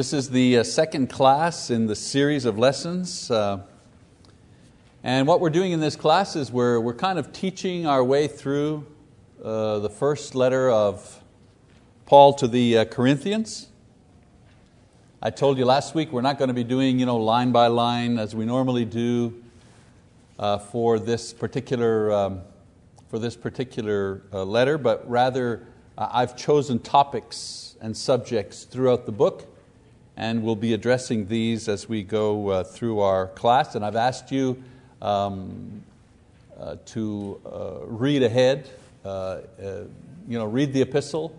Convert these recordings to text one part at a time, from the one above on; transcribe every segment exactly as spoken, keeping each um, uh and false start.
This is the uh, second class in the series of lessons. Uh, and what we're doing in this class is we're, we're kind of teaching our way through uh, the first letter of Paul to the uh, Corinthians. I told you last week we're not going to be doing you know, line by line as we normally do uh, for this particular um, for this particular uh, letter, but rather uh, I've chosen topics and subjects throughout the book, and we'll be addressing these as we go uh, through our class. And I've asked you um, uh, to uh, read ahead, uh, uh, you know, read the epistle.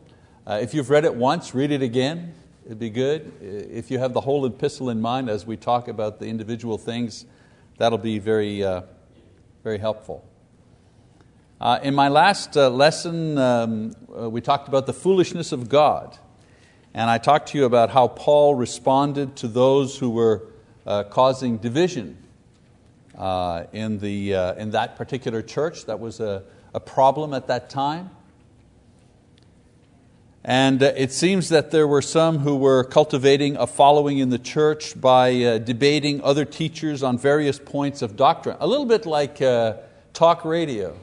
Uh, if you've read it once, read it again, it'd be good. If you have the whole epistle in mind as we talk about the individual things, that'll be very, uh, very helpful. Uh, in my last uh, lesson, um, uh, we talked about the foolishness of God. And I talked to you about how Paul responded to those who were uh, causing division uh, in, the, uh, in that particular church. That was a, a problem at that time. And uh, it seems that there were some who were cultivating a following in the church by uh, debating other teachers on various points of doctrine. A little bit like uh, talk radio.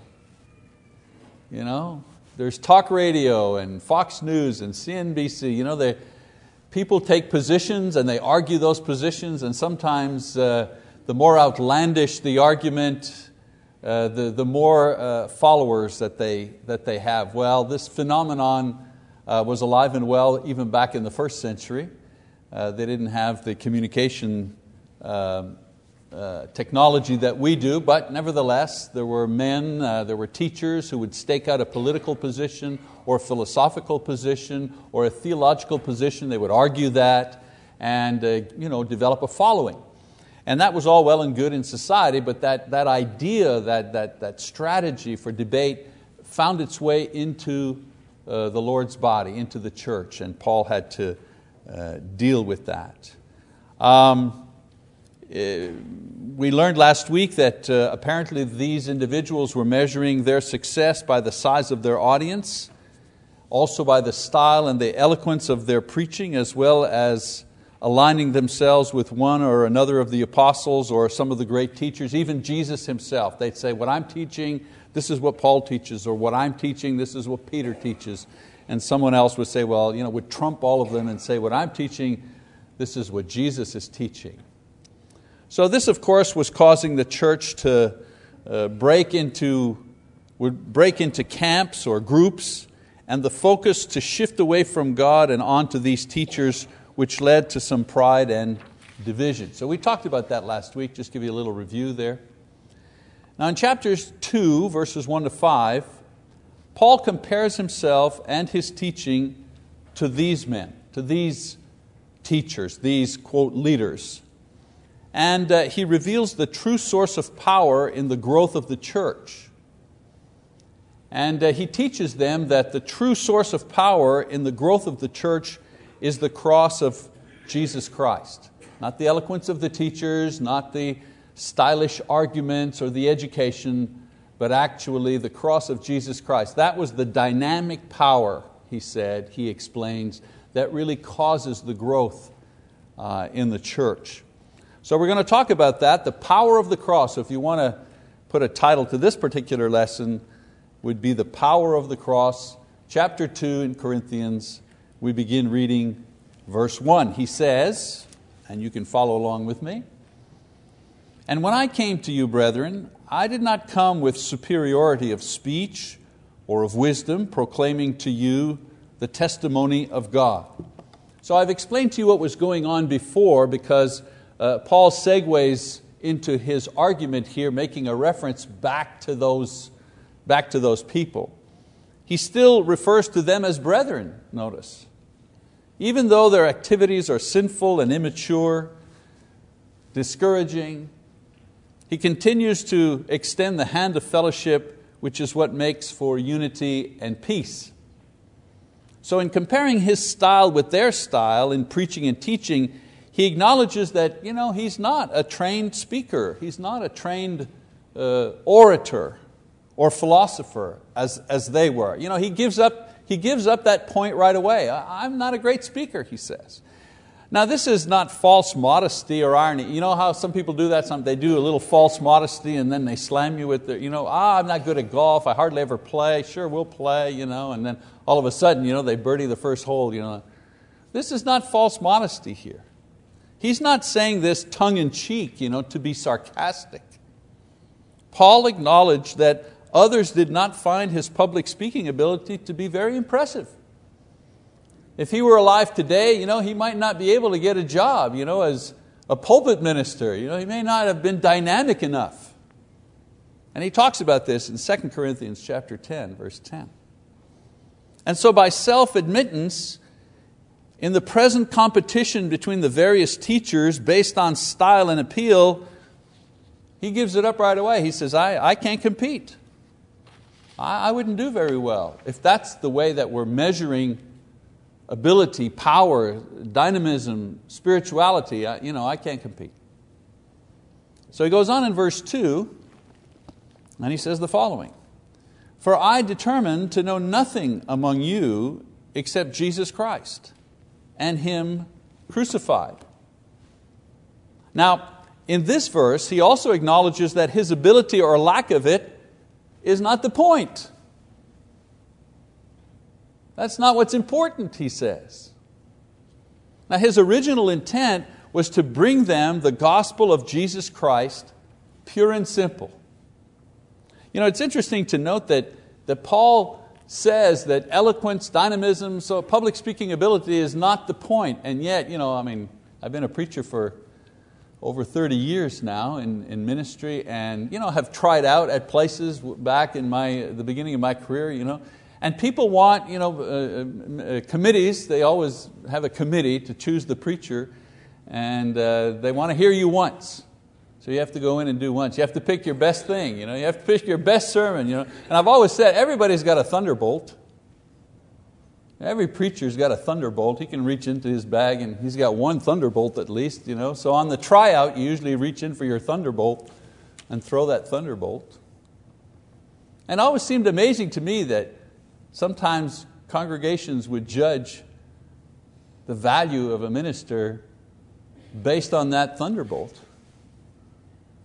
You know, there's talk radio and Fox News and C N B C. You know, they, people take positions and they argue those positions, and sometimes uh, the more outlandish the argument, uh, the the more uh, followers that they that they have. Well, this phenomenon uh, was alive and well even back in the first century. Uh, they didn't have the communication Uh, Uh, technology that we do, but nevertheless there were men, uh, there were teachers who would stake out a political position or a philosophical position or a theological position. They would argue that and uh, you know, develop a following. And that was all well and good in society, but that, that idea, that, that, that strategy for debate found its way into uh, the Lord's body, into the church, and Paul had to uh, deal with that. Um, We learned last week that uh, apparently these individuals were measuring their success by the size of their audience, also by the style and the eloquence of their preaching, as well as aligning themselves with one or another of the apostles or some of the great teachers, even Jesus Himself. They'd say, what I'm teaching, this is what Paul teaches, or what I'm teaching, this is what Peter teaches. And someone else would say, well, you know, would trump all of them and say, what I'm teaching, this is what Jesus is teaching. So this, of course, was causing the church to uh, break into, would break into camps or groups, and the focus to shift away from God and onto these teachers, which led to some pride and division. So we talked about that last week, just give you a little review there. Now in chapters two, verses one to five, Paul compares himself and his teaching to these men, to these teachers, these, quote, leaders. And uh, he reveals the true source of power in the growth of the church. And uh, he teaches them that the true source of power in the growth of the church is the cross of Jesus Christ. Not the eloquence of the teachers, not the stylish arguments or the education, but actually the cross of Jesus Christ. That was the dynamic power, he said, he explains, that really causes the growth uh, in the church. So we're going to talk about that, the power of the cross. So if you want to put a title to this particular lesson, would be the power of the cross. Chapter two in Corinthians, we begin reading verse one. He says, and you can follow along with me, "And when I came to you, brethren, I did not come with superiority of speech or of wisdom, proclaiming to you the testimony of God." So I've explained to you what was going on before, because Uh, Paul segues into his argument here, making a reference back to those, back to those people. He still refers to them as brethren, notice. Even though their activities are sinful and immature, discouraging, he continues to extend the hand of fellowship, which is what makes for unity and peace. So in comparing his style with their style in preaching and teaching, he acknowledges that you know, he's not a trained speaker, he's not a trained uh, orator or philosopher as, as they were. You know, he, gives up, he gives up that point right away. I'm not a great speaker, he says. Now this is not false modesty or irony. You know how some people do that? Some, they do a little false modesty and then they slam you with their, you know, ah, I'm not good at golf, I hardly ever play, sure, we'll play, you know, and then all of a sudden, you know, they birdie the first hole. You know. This is not false modesty here. He's not saying this tongue in cheek, you know, to be sarcastic. Paul acknowledged that others did not find his public speaking ability to be very impressive. If he were alive today, you know, he might not be able to get a job, you know, as a pulpit minister. You know, he may not have been dynamic enough. And he talks about this in Second Corinthians chapter ten, verse ten. And so by self-admittance, in the present competition between the various teachers based on style and appeal, he gives it up right away. He says, I, I can't compete. I, I wouldn't do very well if that's the way that we're measuring ability, power, dynamism, spirituality. I, you know, I can't compete. So he goes on in verse two and he says the following. For I determined to know nothing among you except Jesus Christ and Him crucified. Now, in this verse, he also acknowledges that his ability or lack of it is not the point. That's not what's important, he says. Now his original intent was to bring them the gospel of Jesus Christ, pure and simple. You know, it's interesting to note that, that Paul says that eloquence, dynamism, so public speaking ability is not the point. And yet, you know, I mean, I've been a preacher for over thirty years now in, in ministry, and you know, have tried out at places back in my the beginning of my career, you know. And people want, you know, uh, uh, committees. They always have a committee to choose the preacher, and uh, they want to hear you once. So you have to go in and do once. You have to pick your best thing. You know, you have to pick your best sermon. You know, and I've always said everybody's got a thunderbolt. Every preacher's got a thunderbolt. He can reach into his bag and he's got one thunderbolt at least. You know, so on the tryout, you usually reach in for your thunderbolt and throw that thunderbolt. And it always seemed amazing to me that sometimes congregations would judge the value of a minister based on that thunderbolt.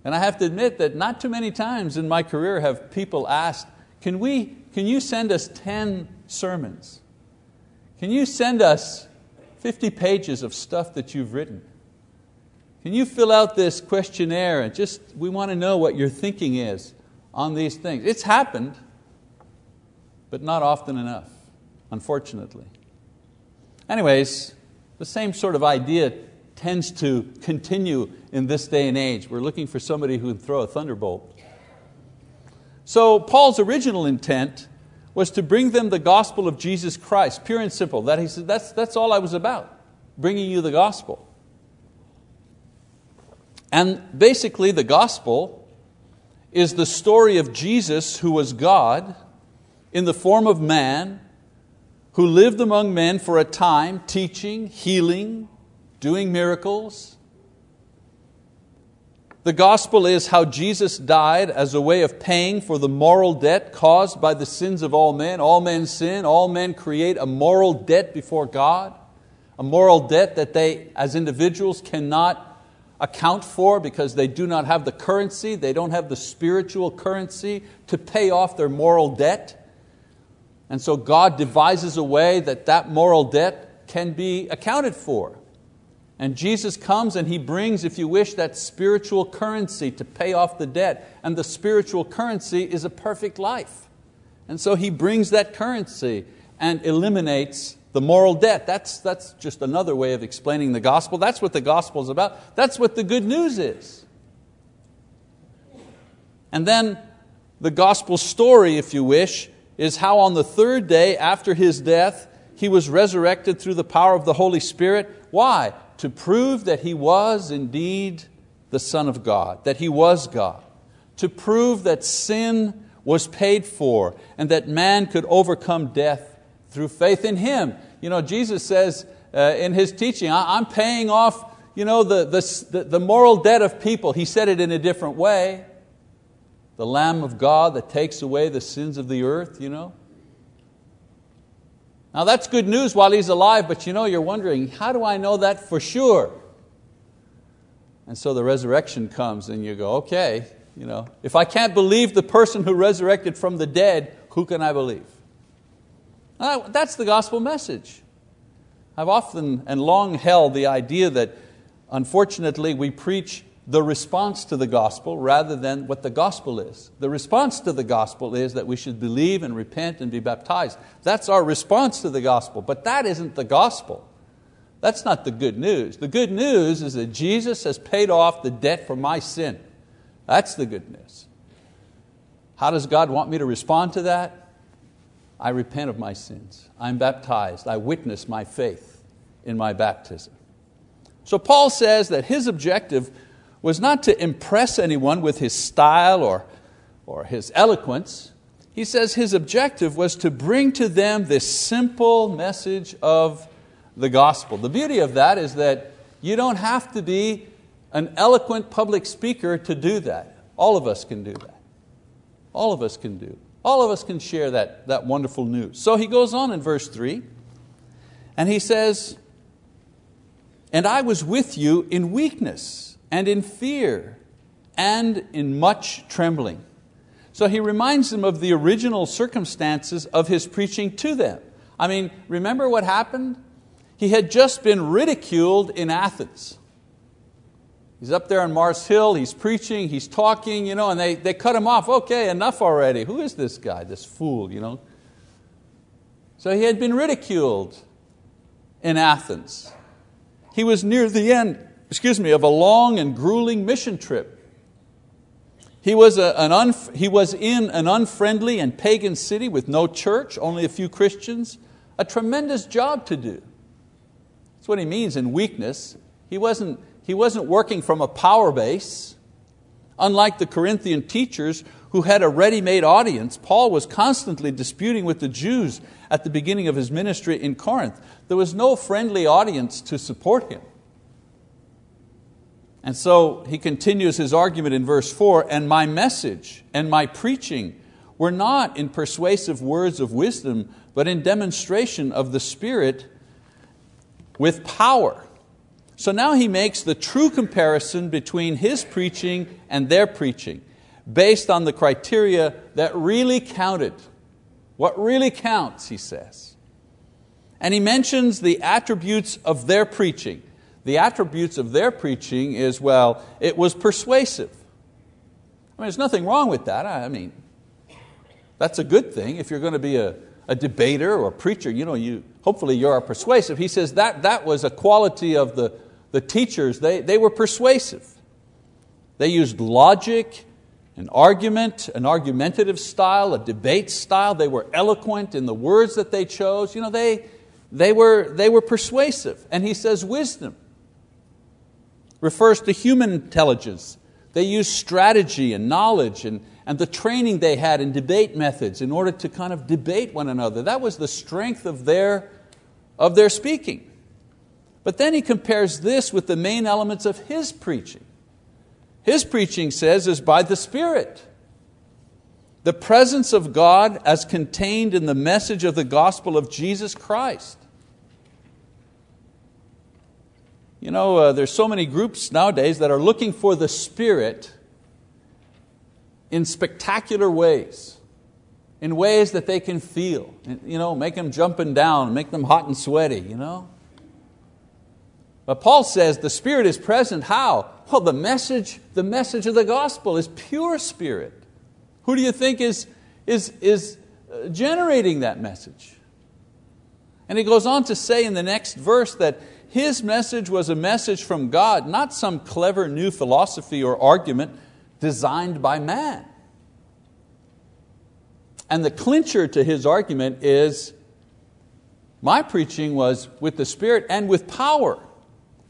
And I have to admit that not too many times in my career have people asked, can we, can you send us ten sermons? Can you send us fifty pages of stuff that you've written? Can you fill out this questionnaire and just, we want to know what your thinking is on these things? It's happened, but not often enough, unfortunately. Anyways, the same sort of idea tends to continue in this day and age. We're looking for somebody who can throw a thunderbolt. So Paul's original intent was to bring them the gospel of Jesus Christ, pure and simple. That he said, that's, that's all I was about, bringing you the gospel. And basically the gospel is the story of Jesus, who was God in the form of man, who lived among men for a time, teaching, healing, doing miracles. The gospel is how Jesus died as a way of paying for the moral debt caused by the sins of all men. All men sin, all men create a moral debt before God, a moral debt that they as individuals cannot account for because they do not have the currency, they don't have the spiritual currency to pay off their moral debt. And so God devises a way that that moral debt can be accounted for. And Jesus comes and He brings, if you wish, that spiritual currency to pay off the debt. And the spiritual currency is a perfect life. And so He brings that currency and eliminates the moral debt. That's, that's just another way of explaining the gospel. That's what the gospel is about. That's what the good news is. And then the gospel story, if you wish, is how on the third day after His death He was resurrected through the power of the Holy Spirit. Why? To prove that He was indeed the Son of God, that He was God. To prove that sin was paid for and that man could overcome death through faith in Him. You know, Jesus says uh, in His teaching, I'm paying off, you know, the, the, the moral debt of people. He said it in a different way. The Lamb of God that takes away the sins of the earth, you know. Now that's good news while he's alive, but you know, you're wondering, how do I know that for sure? And so the resurrection comes and you go, okay, you know, if I can't believe the person who resurrected from the dead, who can I believe? That's the gospel message. I've often and long held the idea that unfortunately we preach the response to the gospel rather than what the gospel is. The response to the gospel is that we should believe and repent and be baptized. That's our response to the gospel, but that isn't the gospel. That's not the good news. The good news is that Jesus has paid off the debt for my sin. That's the good news. How does God want me to respond to that? I repent of my sins. I'm baptized. I witness my faith in my baptism. So Paul says that his objective was not to impress anyone with his style or, or his eloquence. He says his objective was to bring to them this simple message of the gospel. The beauty of that is that you don't have to be an eloquent public speaker to do that. All of us can do that. All of us can do. All of us can share that, that wonderful news. So he goes on in verse three and he says, "And I was with you in weakness and in fear and in much trembling." So he reminds them of the original circumstances of his preaching to them. I mean, remember what happened? He had just been ridiculed in Athens. He's up there on Mars Hill, he's preaching, he's talking, you know, and they, they cut him off. Okay, enough already. Who is this guy, this fool? You know? So he had been ridiculed in Athens. He was near the end, excuse me, of a long and grueling mission trip. He was, a, an unf- he was in an unfriendly and pagan city with no church, only a few Christians. A tremendous job to do. That's what he means in weakness. He wasn't, he wasn't working from a power base. Unlike the Corinthian teachers who had a ready-made audience, Paul was constantly disputing with the Jews at the beginning of his ministry in Corinth. There was no friendly audience to support him. And so he continues his argument in verse four, "And my message and my preaching were not in persuasive words of wisdom, but in demonstration of the Spirit with power." So now he makes the true comparison between his preaching and their preaching based on the criteria that really counted. What really counts, he says. And he mentions the attributes of their preaching. The attributes of their preaching is, well, it was persuasive. I mean, there's nothing wrong with that. I mean, that's a good thing. If you're going to be a, a debater or a preacher, you know, you hopefully you are persuasive. He says that, that was a quality of the, the teachers. They, they were persuasive. They used logic, an argument, an argumentative style, a debate style. They were eloquent in the words that they chose. You know, they, they, were, they were persuasive. And he says wisdom refers to human intelligence. They used strategy and knowledge and, and the training they had in debate methods in order to kind of debate one another. That was the strength of their, of their speaking. But then he compares this with the main elements of his preaching. His preaching, says, is by the Spirit. The presence of God as contained in the message of the gospel of Jesus Christ. You know, uh, there's so many groups nowadays that are looking for the Spirit in spectacular ways, in ways that they can feel, you know, make them jump and down, make them hot and sweaty, you know. But Paul says the Spirit is present. How? Well, the message, the message of the gospel is pure Spirit. Who do you think is, is, is generating that message? And he goes on to say in the next verse that his message was a message from God, not some clever new philosophy or argument designed by man. And the clincher to his argument is, my preaching was with the Spirit and with power.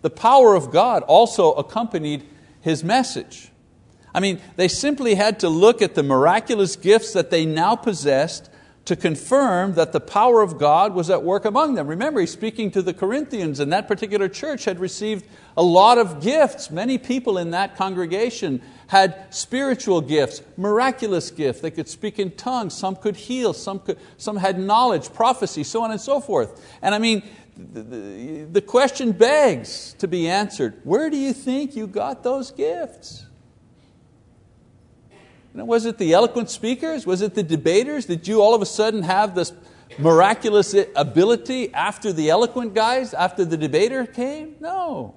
The power of God also accompanied his message. I mean, they simply had to look at the miraculous gifts that they now possessed to confirm that the power of God was at work among them. Remember, he's speaking to the Corinthians, and that particular church had received a lot of gifts. Many people in that congregation had spiritual gifts, miraculous gifts. They could speak in tongues, some could heal, some, could, some had knowledge, prophecy, so on and so forth. And I mean, the, the question begs to be answered. Where do you think you got those gifts? Now, was it the eloquent speakers? Was it the debaters? Did you all of a sudden have this miraculous ability after the eloquent guys, after the debater came? No.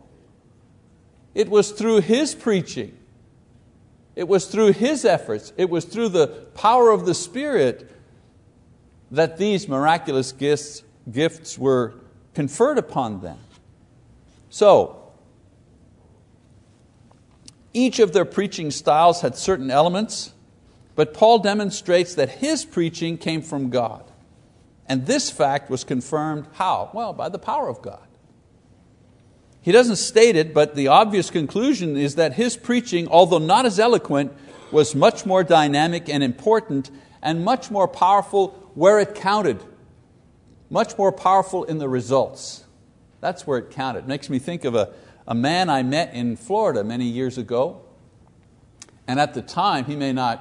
It was through his preaching. It was through his efforts. It was through the power of the Spirit that these miraculous gifts, gifts were conferred upon them. So, each of their preaching styles had certain elements, but Paul demonstrates that his preaching came from God. And this fact was confirmed how? Well, by the power of God. He doesn't state it, but the obvious conclusion is that his preaching, although not as eloquent, was much more dynamic and important and much more powerful where it counted, much more powerful in the results. That's where it counted. Makes me think of a A man I met in Florida many years ago, and at the time, he may not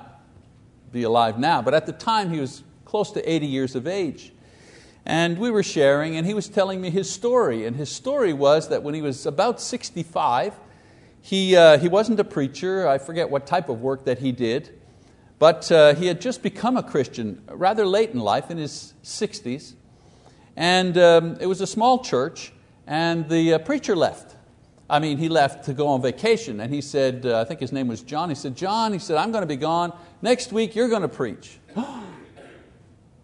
be alive now, but at the time he was close to eighty years of age. And we were sharing, and he was telling me his story, and his story was that when he was about sixty-five, he, uh, he wasn't a preacher, I forget what type of work that he did, but uh, he had just become a Christian rather late in life, in his sixties, and um, it was a small church, and the uh, preacher left. I mean, he left to go on vacation, and he said, uh, I think his name was John, he said, John, he said, I'm going to be gone. Next week you're going to preach.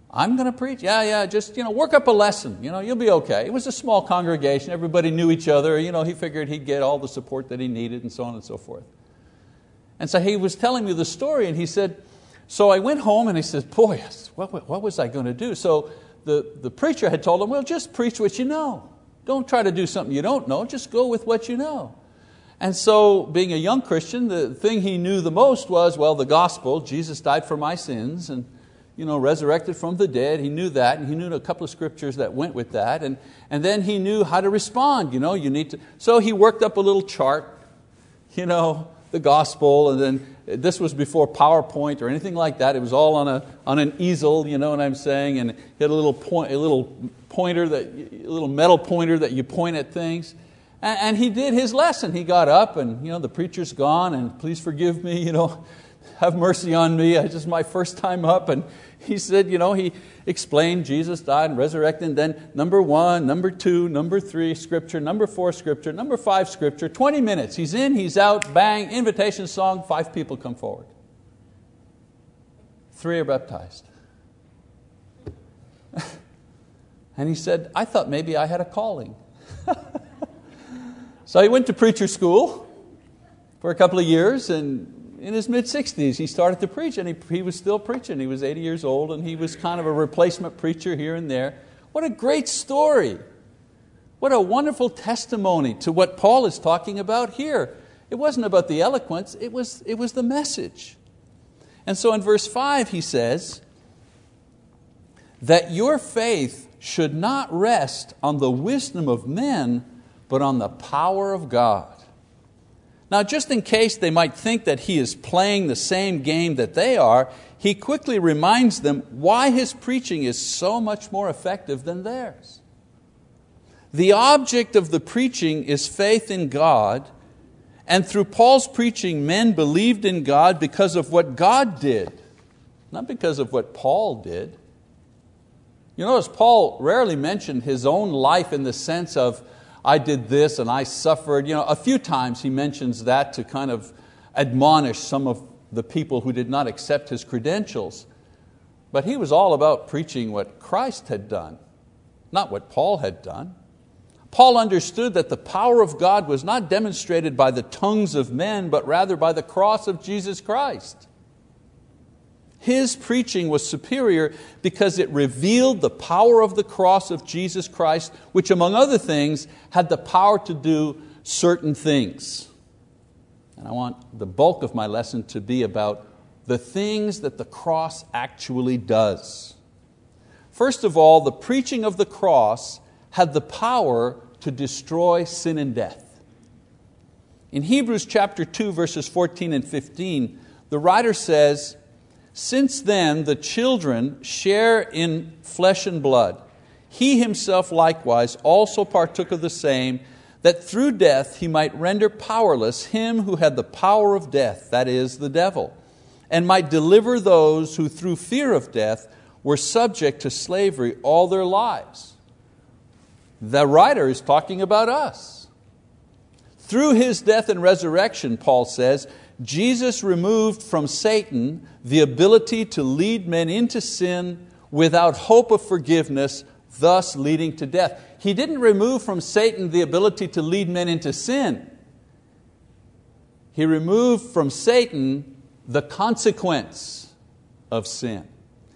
I'm going to preach? Yeah, yeah, just you know, work up a lesson. You know, you'll be okay. It was a small congregation. Everybody knew each other. You know, he figured he'd get all the support that he needed and so on and so forth. And so he was telling me the story, and he said, so I went home, and he said, boy, what, what, what was I going to do? So the, the preacher had told him, well, just preach what you know. Don't try to do something you don't know, just go with what you know. And so, being a young Christian, the thing he knew the most was, well, the gospel, Jesus died for my sins and you know, resurrected from the dead, he knew that, and he knew a couple of scriptures that went with that, and, and then he knew how to respond. You know, you need to. So he worked up a little chart, you know, the gospel, and then this was before PowerPoint or anything like that. It was all on a on an easel, you know what I'm saying, and he had a little point, a little pointer, that, a little metal pointer that you point at things. And, and he did his lesson. He got up, and you know, the preacher's gone, and please forgive me, you know, have mercy on me. It's just my first time up. And he said, you know, he explained Jesus died and resurrected, and then number one, number two, number three, scripture, number four, scripture, number five, scripture, twenty minutes. He's in, he's out, bang, invitation song, five people come forward. Three are baptized. And he said, I thought maybe I had a calling. So he went to preacher school for a couple of years, and in his mid-sixties he started to preach, and he, he was still preaching. He was eighty years old, and he was kind of a replacement preacher here and there. What a great story. What a wonderful testimony to what Paul is talking about here. It wasn't about the eloquence, it was, it was the message. And so in verse five he says, that your faith should not rest on the wisdom of men, but on the power of God. Now, just in case they might think that he is playing the same game that they are, he quickly reminds them why his preaching is so much more effective than theirs. The object of the preaching is faith in God, and through Paul's preaching, men believed in God because of what God did, not because of what Paul did. You notice Paul rarely mentioned his own life in the sense of, I did this and I suffered. You know, a few times he mentions that to kind of admonish some of the people who did not accept his credentials. But he was all about preaching what Christ had done, not what Paul had done. Paul understood that the power of God was not demonstrated by the tongues of men, but rather by the cross of Jesus Christ. His preaching was superior because it revealed the power of the cross of Jesus Christ, which among other things had the power to do certain things. And I want the bulk of my lesson to be about the things that the cross actually does. First of all, the preaching of the cross had the power to destroy sin and death. In Hebrews chapter two, verses fourteen and fifteen, the writer says, "Since then the children share in flesh and blood. He himself likewise also partook of the same, that through death he might render powerless him who had the power of death, that is, the devil, and might deliver those who through fear of death were subject to slavery all their lives." The writer is talking about us. Through His death and resurrection, Paul says, Jesus removed from Satan the ability to lead men into sin without hope of forgiveness, thus leading to death. He didn't remove from Satan the ability to lead men into sin. He removed from Satan the consequence of sin.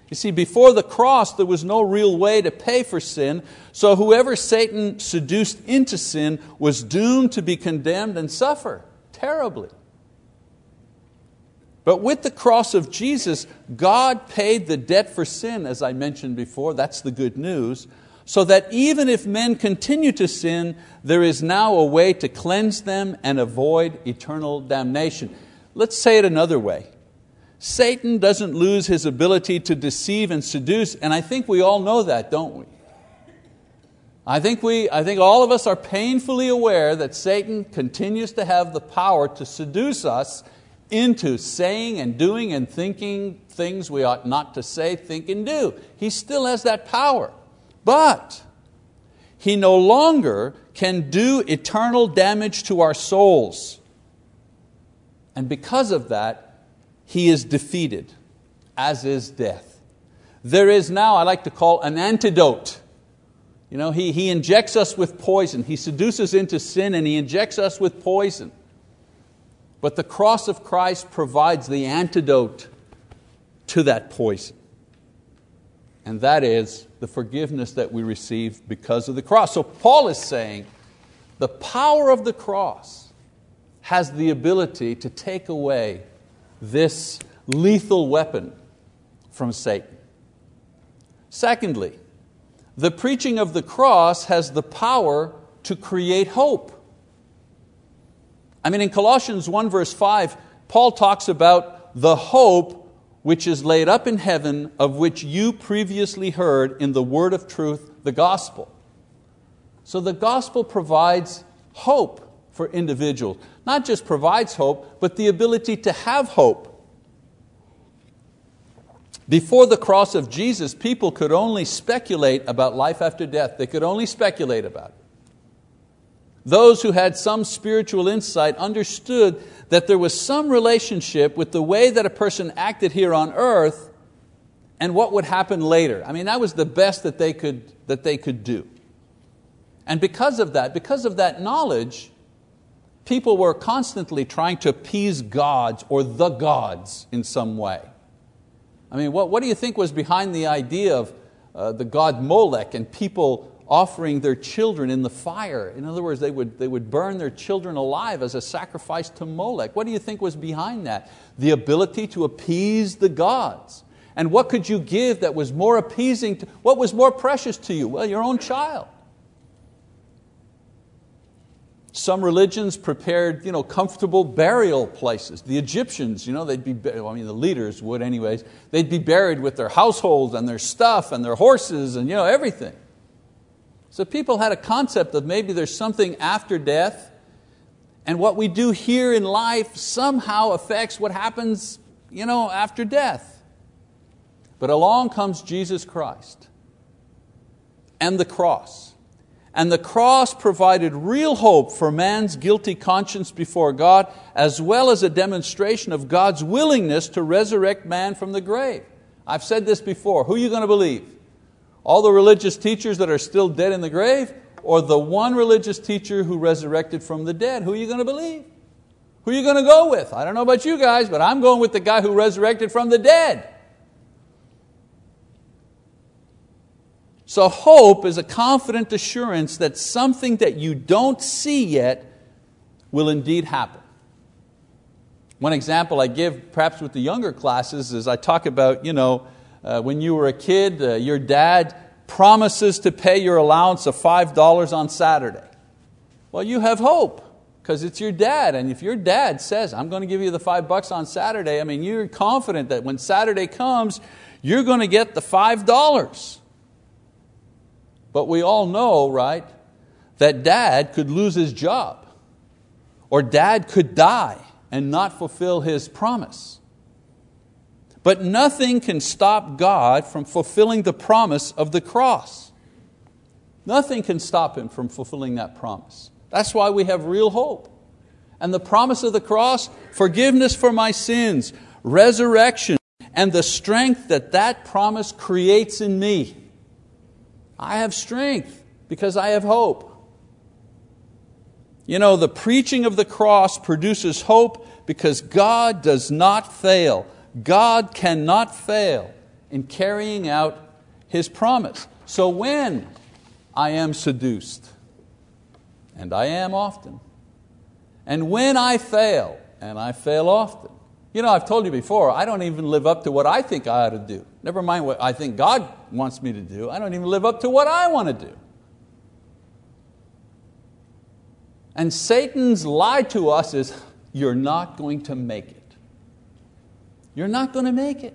You see, before the cross there was no real way to pay for sin, so whoever Satan seduced into sin was doomed to be condemned and suffer terribly. But with the cross of Jesus, God paid the debt for sin, as I mentioned before. That's the good news. So that even if men continue to sin, there is now a way to cleanse them and avoid eternal damnation. Let's say it another way. Satan doesn't lose his ability to deceive and seduce, and I think we all know that, don't we? I think, we, I think all of us are painfully aware that Satan continues to have the power to seduce us into saying and doing and thinking things we ought not to say, think and do. He still has that power, but he no longer can do eternal damage to our souls. And because of that, he is defeated, as is death. There is now, I like to call, an antidote. You know, he, he injects us with poison. He seduces into sin and he injects us with poison. But the cross of Christ provides the antidote to that poison. And that is the forgiveness that we receive because of the cross. So Paul is saying the power of the cross has the ability to take away this lethal weapon from Satan. Secondly, the preaching of the cross has the power to create hope. I mean, in Colossians one verse five, Paul talks about the hope which is laid up in heaven, of which you previously heard in the word of truth, the gospel. So the gospel provides hope for individuals. Not just provides hope, but the ability to have hope. Before the cross of Jesus, people could only speculate about life after death. They could only speculate about it. Those who had some spiritual insight understood that there was some relationship with the way that a person acted here on earth and what would happen later. I mean, that was the best that they could, that they could do. And because of that, because of that knowledge, people were constantly trying to appease gods or the gods in some way. I mean, what, what do you think was behind the idea of uh, the god Molech and people offering their children in the fire? In other words, they would, they would burn their children alive as a sacrifice to Molech. What do you think was behind that? The ability to appease the gods. And what could you give that was more appeasing to, what was more precious to you? Well, your own child. Some religions prepared, you know, comfortable burial places. The Egyptians, you know, they'd be, well, I mean, the leaders would anyways, they'd be buried with their household and their stuff and their horses and, you know, everything. So people had a concept of maybe there's something after death, and what we do here in life somehow affects what happens, you know, after death. But along comes Jesus Christ and the cross. And the cross provided real hope for man's guilty conscience before God, as well as a demonstration of God's willingness to resurrect man from the grave. I've said this before, who are you going to believe? All the religious teachers that are still dead in the grave, or the one religious teacher who resurrected from the dead? Who are you going to believe? Who are you going to go with? I don't know about you guys, but I'm going with the guy who resurrected from the dead. So hope is a confident assurance that something that you don't see yet will indeed happen. One example I give, perhaps with the younger classes, is I talk about, you know, uh, when you were a kid, uh, your dad promises to pay your allowance of five dollars on Saturday. Well, you have hope because it's your dad. And if your dad says, I'm going to give you the five bucks on Saturday, I mean, you're confident that when Saturday comes, you're going to get the five dollars. But we all know, right, that dad could lose his job or dad could die and not fulfill his promise. But nothing can stop God from fulfilling the promise of the cross. Nothing can stop Him from fulfilling that promise. That's why we have real hope. And the promise of the cross, forgiveness for my sins, resurrection, and the strength that that promise creates in me. I have strength because I have hope. You know, the preaching of the cross produces hope because God does not fail. God cannot fail in carrying out His promise. So when I am seduced, and I am often, and when I fail, and I fail often. You know, I've told you before, I don't even live up to what I think I ought to do. Never mind what I think God wants me to do. I don't even live up to what I want to do. And Satan's lie to us is, you're not going to make it. You're not going to make it.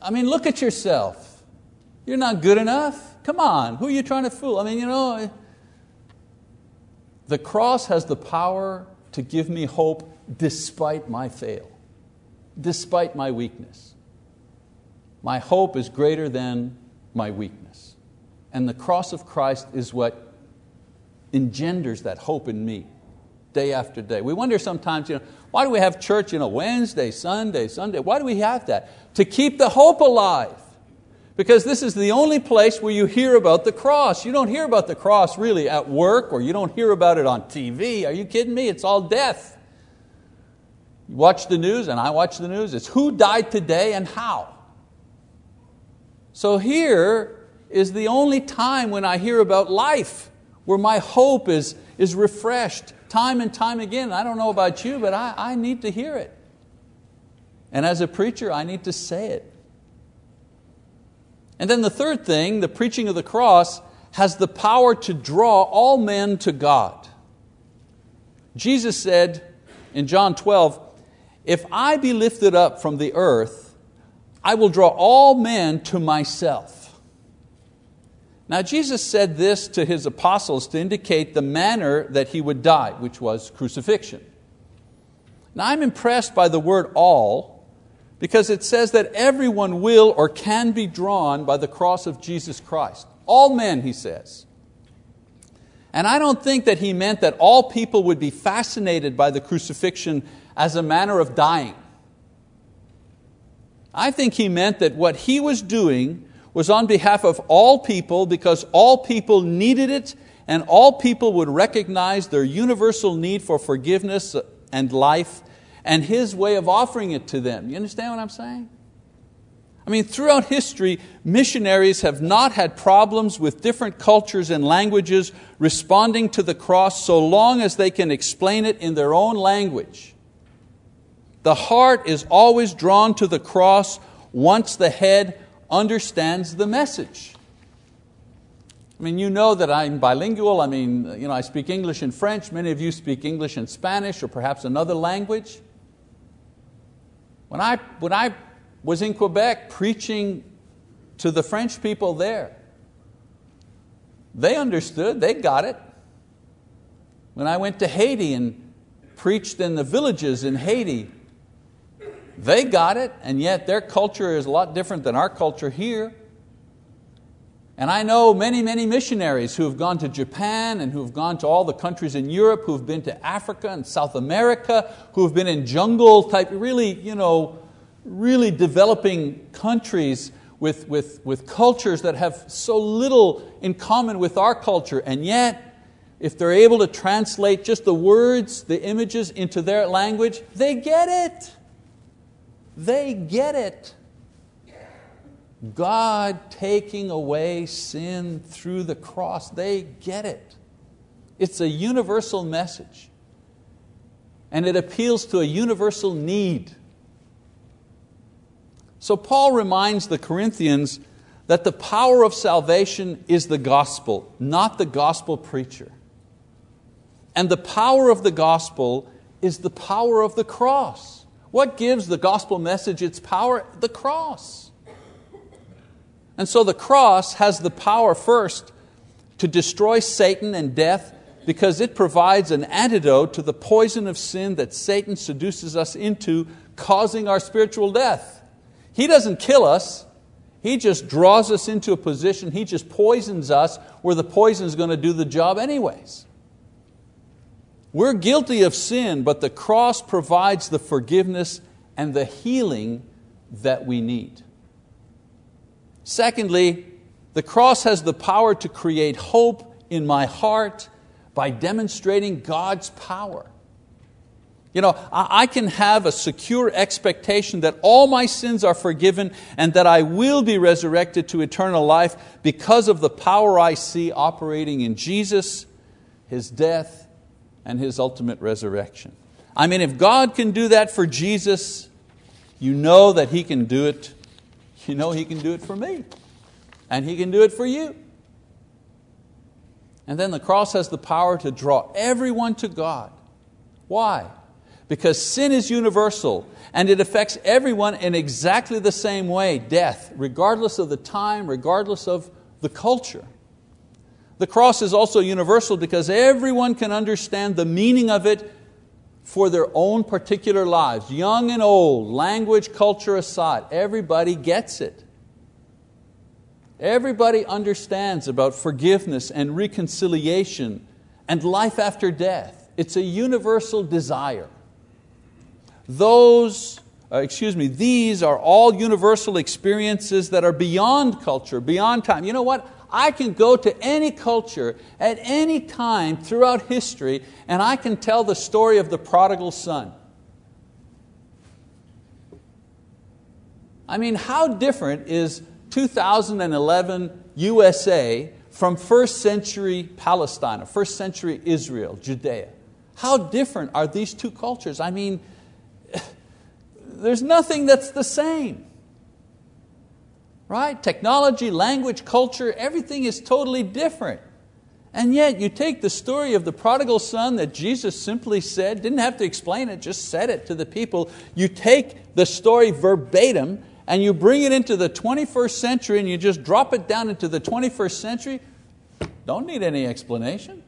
I mean, look at yourself. You're not good enough. Come on, who are you trying to fool? I mean, you know, the cross has the power to give me hope despite my fail, despite my weakness. My hope is greater than my weakness. And the cross of Christ is what engenders that hope in me. Day after day. We wonder sometimes, you know, why do we have church, you know, Wednesday, Sunday, Sunday? Why do we have that? To keep the hope alive. Because this is the only place where you hear about the cross. You don't hear about the cross really at work, or you don't hear about it on T V. Are you kidding me? It's all death. You watch the news, and I watch the news. It's who died today and how. So here is the only time when I hear about life, where my hope is, is refreshed. Time and time again. I don't know about you, but I, I need to hear it. And as a preacher, I need to say it. And then the third thing, the preaching of the cross has the power to draw all men to God. Jesus said in John twelve, if I be lifted up from the earth, I will draw all men to myself. Now Jesus said this to His apostles to indicate the manner that He would die, which was crucifixion. Now I'm impressed by the word all because it says that everyone will or can be drawn by the cross of Jesus Christ. All men, He says. And I don't think that He meant that all people would be fascinated by the crucifixion as a manner of dying. I think He meant that what He was doing was on behalf of all people because all people needed it and all people would recognize their universal need for forgiveness and life and His way of offering it to them. You understand what I'm saying? I mean, throughout history, missionaries have not had problems with different cultures and languages responding to the cross so long as they can explain it in their own language. The heart is always drawn to the cross once the head understands the message. I mean, you know that I'm bilingual. I mean, you know, I speak English and French. Many of you speak English and Spanish or perhaps another language. When I, when I was in Quebec preaching to the French people there, they understood, they got it. When I went to Haiti and preached in the villages in Haiti, they got it, and yet their culture is a lot different than our culture here. And I know many, many missionaries who have gone to Japan and who have gone to all the countries in Europe, who have been to Africa and South America, who have been in jungle type, really, you know, really developing countries with, with, with cultures that have so little in common with our culture. And yet, if they're able to translate just the words, the images into their language, they get it. They get it. God taking away sin through the cross. They get it. It's a universal message. And it appeals to a universal need. So Paul reminds the Corinthians that the power of salvation is the gospel, not the gospel preacher. And the power of the gospel is the power of the cross. What gives the gospel message its power? The cross. And so the cross has the power first to destroy Satan and death, because it provides an antidote to the poison of sin that Satan seduces us into, causing our spiritual death. He doesn't kill us. He just draws us into a position. He just poisons us where the poison is going to do the job anyways. We're guilty of sin, but the cross provides the forgiveness and the healing that we need. Secondly, the cross has the power to create hope in my heart by demonstrating God's power. You know, I can have a secure expectation that all my sins are forgiven and that I will be resurrected to eternal life because of the power I see operating in Jesus, His death, and His ultimate resurrection. I mean, if God can do that for Jesus, you know that He can do it. You know He can do it for me, and He can do it for you. And then the cross has the power to draw everyone to God. Why? Because sin is universal and it affects everyone in exactly the same way, death, regardless of the time, regardless of the culture. The cross is also universal because everyone can understand the meaning of it for their own particular lives, young and old, language, culture aside. Everybody gets it. Everybody understands about forgiveness and reconciliation and life after death. It's a universal desire. Those, uh, excuse me, these are all universal experiences that are beyond culture, beyond time. You know what? I can go to any culture at any time throughout history and I can tell the story of the prodigal son. I mean, how different is two thousand eleven U S A from first century Palestine, or first century Israel, Judea? How different are these two cultures? I mean, there's nothing that's the same, right? Technology, language, culture, everything is totally different. And yet you take the story of the prodigal son that Jesus simply said, didn't have to explain it, just said it to the people. You take the story verbatim and you bring it into the twenty-first century and you just drop it down into the twenty-first century. Don't need any explanation.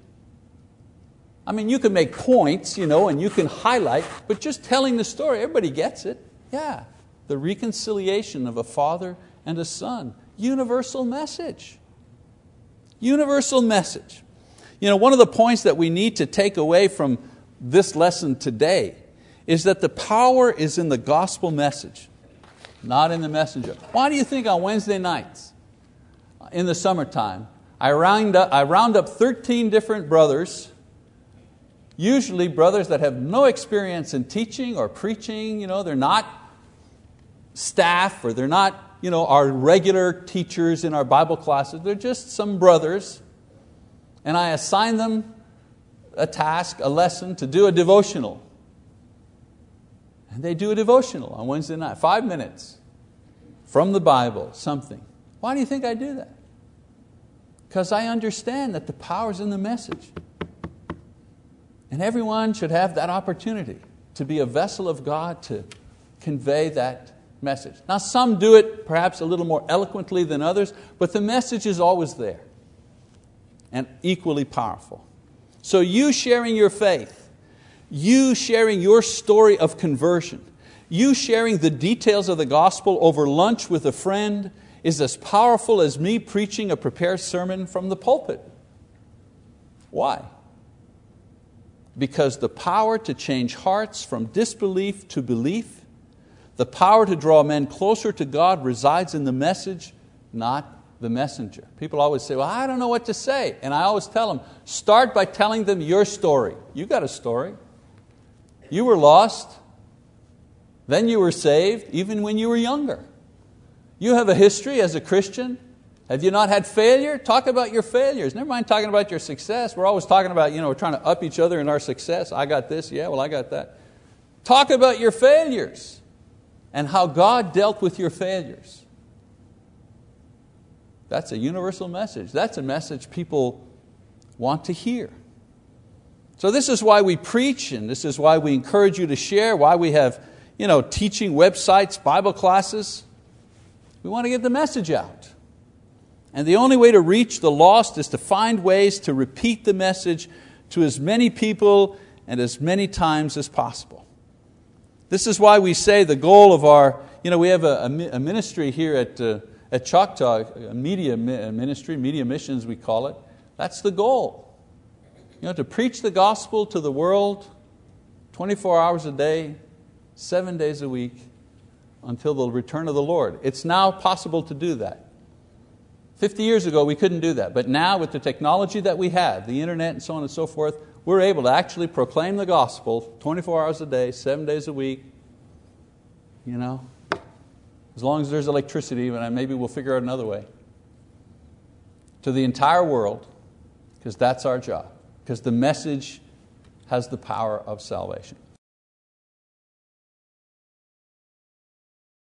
I mean, you can make points, you know, and you can highlight, but just telling the story, everybody gets it. Yeah, the reconciliation of a father and a son. Universal message. Universal message. You know, one of the points that we need to take away from this lesson today is that the power is in the gospel message, not in the messenger. Why do you think on Wednesday nights in the summertime, I round up, I round up thirteen different brothers, usually brothers that have no experience in teaching or preaching, you know, they're not staff or they're not, you know, our regular teachers in our Bible classes. They're just some brothers, and I assign them a task, a lesson, to do a devotional. And they do a devotional on Wednesday night, five minutes from the Bible, something. Why do you think I do that? Because I understand that the power's in the message. And everyone should have that opportunity to be a vessel of God to convey that message. Now some do it perhaps a little more eloquently than others, but the message is always there and equally powerful. So you sharing your faith, you sharing your story of conversion, you sharing the details of the gospel over lunch with a friend is as powerful as me preaching a prepared sermon from the pulpit. Why? Because the power to change hearts from disbelief to belief, the power to draw men closer to God resides in the message, not the messenger. People always say, well, I don't know what to say. And I always tell them, start by telling them your story. You got a story. You were lost, then you were saved, even when you were younger. You have a history as a Christian. Have you not had failure? Talk about your failures. Never mind talking about your success. We're always talking about, you know, we're trying to up each other in our success. I got this, yeah, well I got that. Talk about your failures. and how God dealt with your failures. That's a universal message. That's a message people want to hear. So this is why we preach, and this is why we encourage you to share, why we have, you know, teaching websites, Bible classes. We want to get the message out. And the only way to reach the lost is to find ways to repeat the message to as many people and as many times as possible. This is why we say the goal of our, you know, we have a, a ministry here at, uh, at Choctaw, a media ministry, media missions we call it. That's the goal, you know, to preach the gospel to the world twenty-four hours a day, seven days a week, until the return of the Lord. It's now possible to do that. fifty years ago we couldn't do that, but now with the technology that we have, the internet and so on and so forth, we're able to actually proclaim the gospel twenty-four hours a day, seven days a week, you know, as long as there's electricity, and maybe we'll figure out another way, to the entire world, because that's our job, because the message has the power of salvation.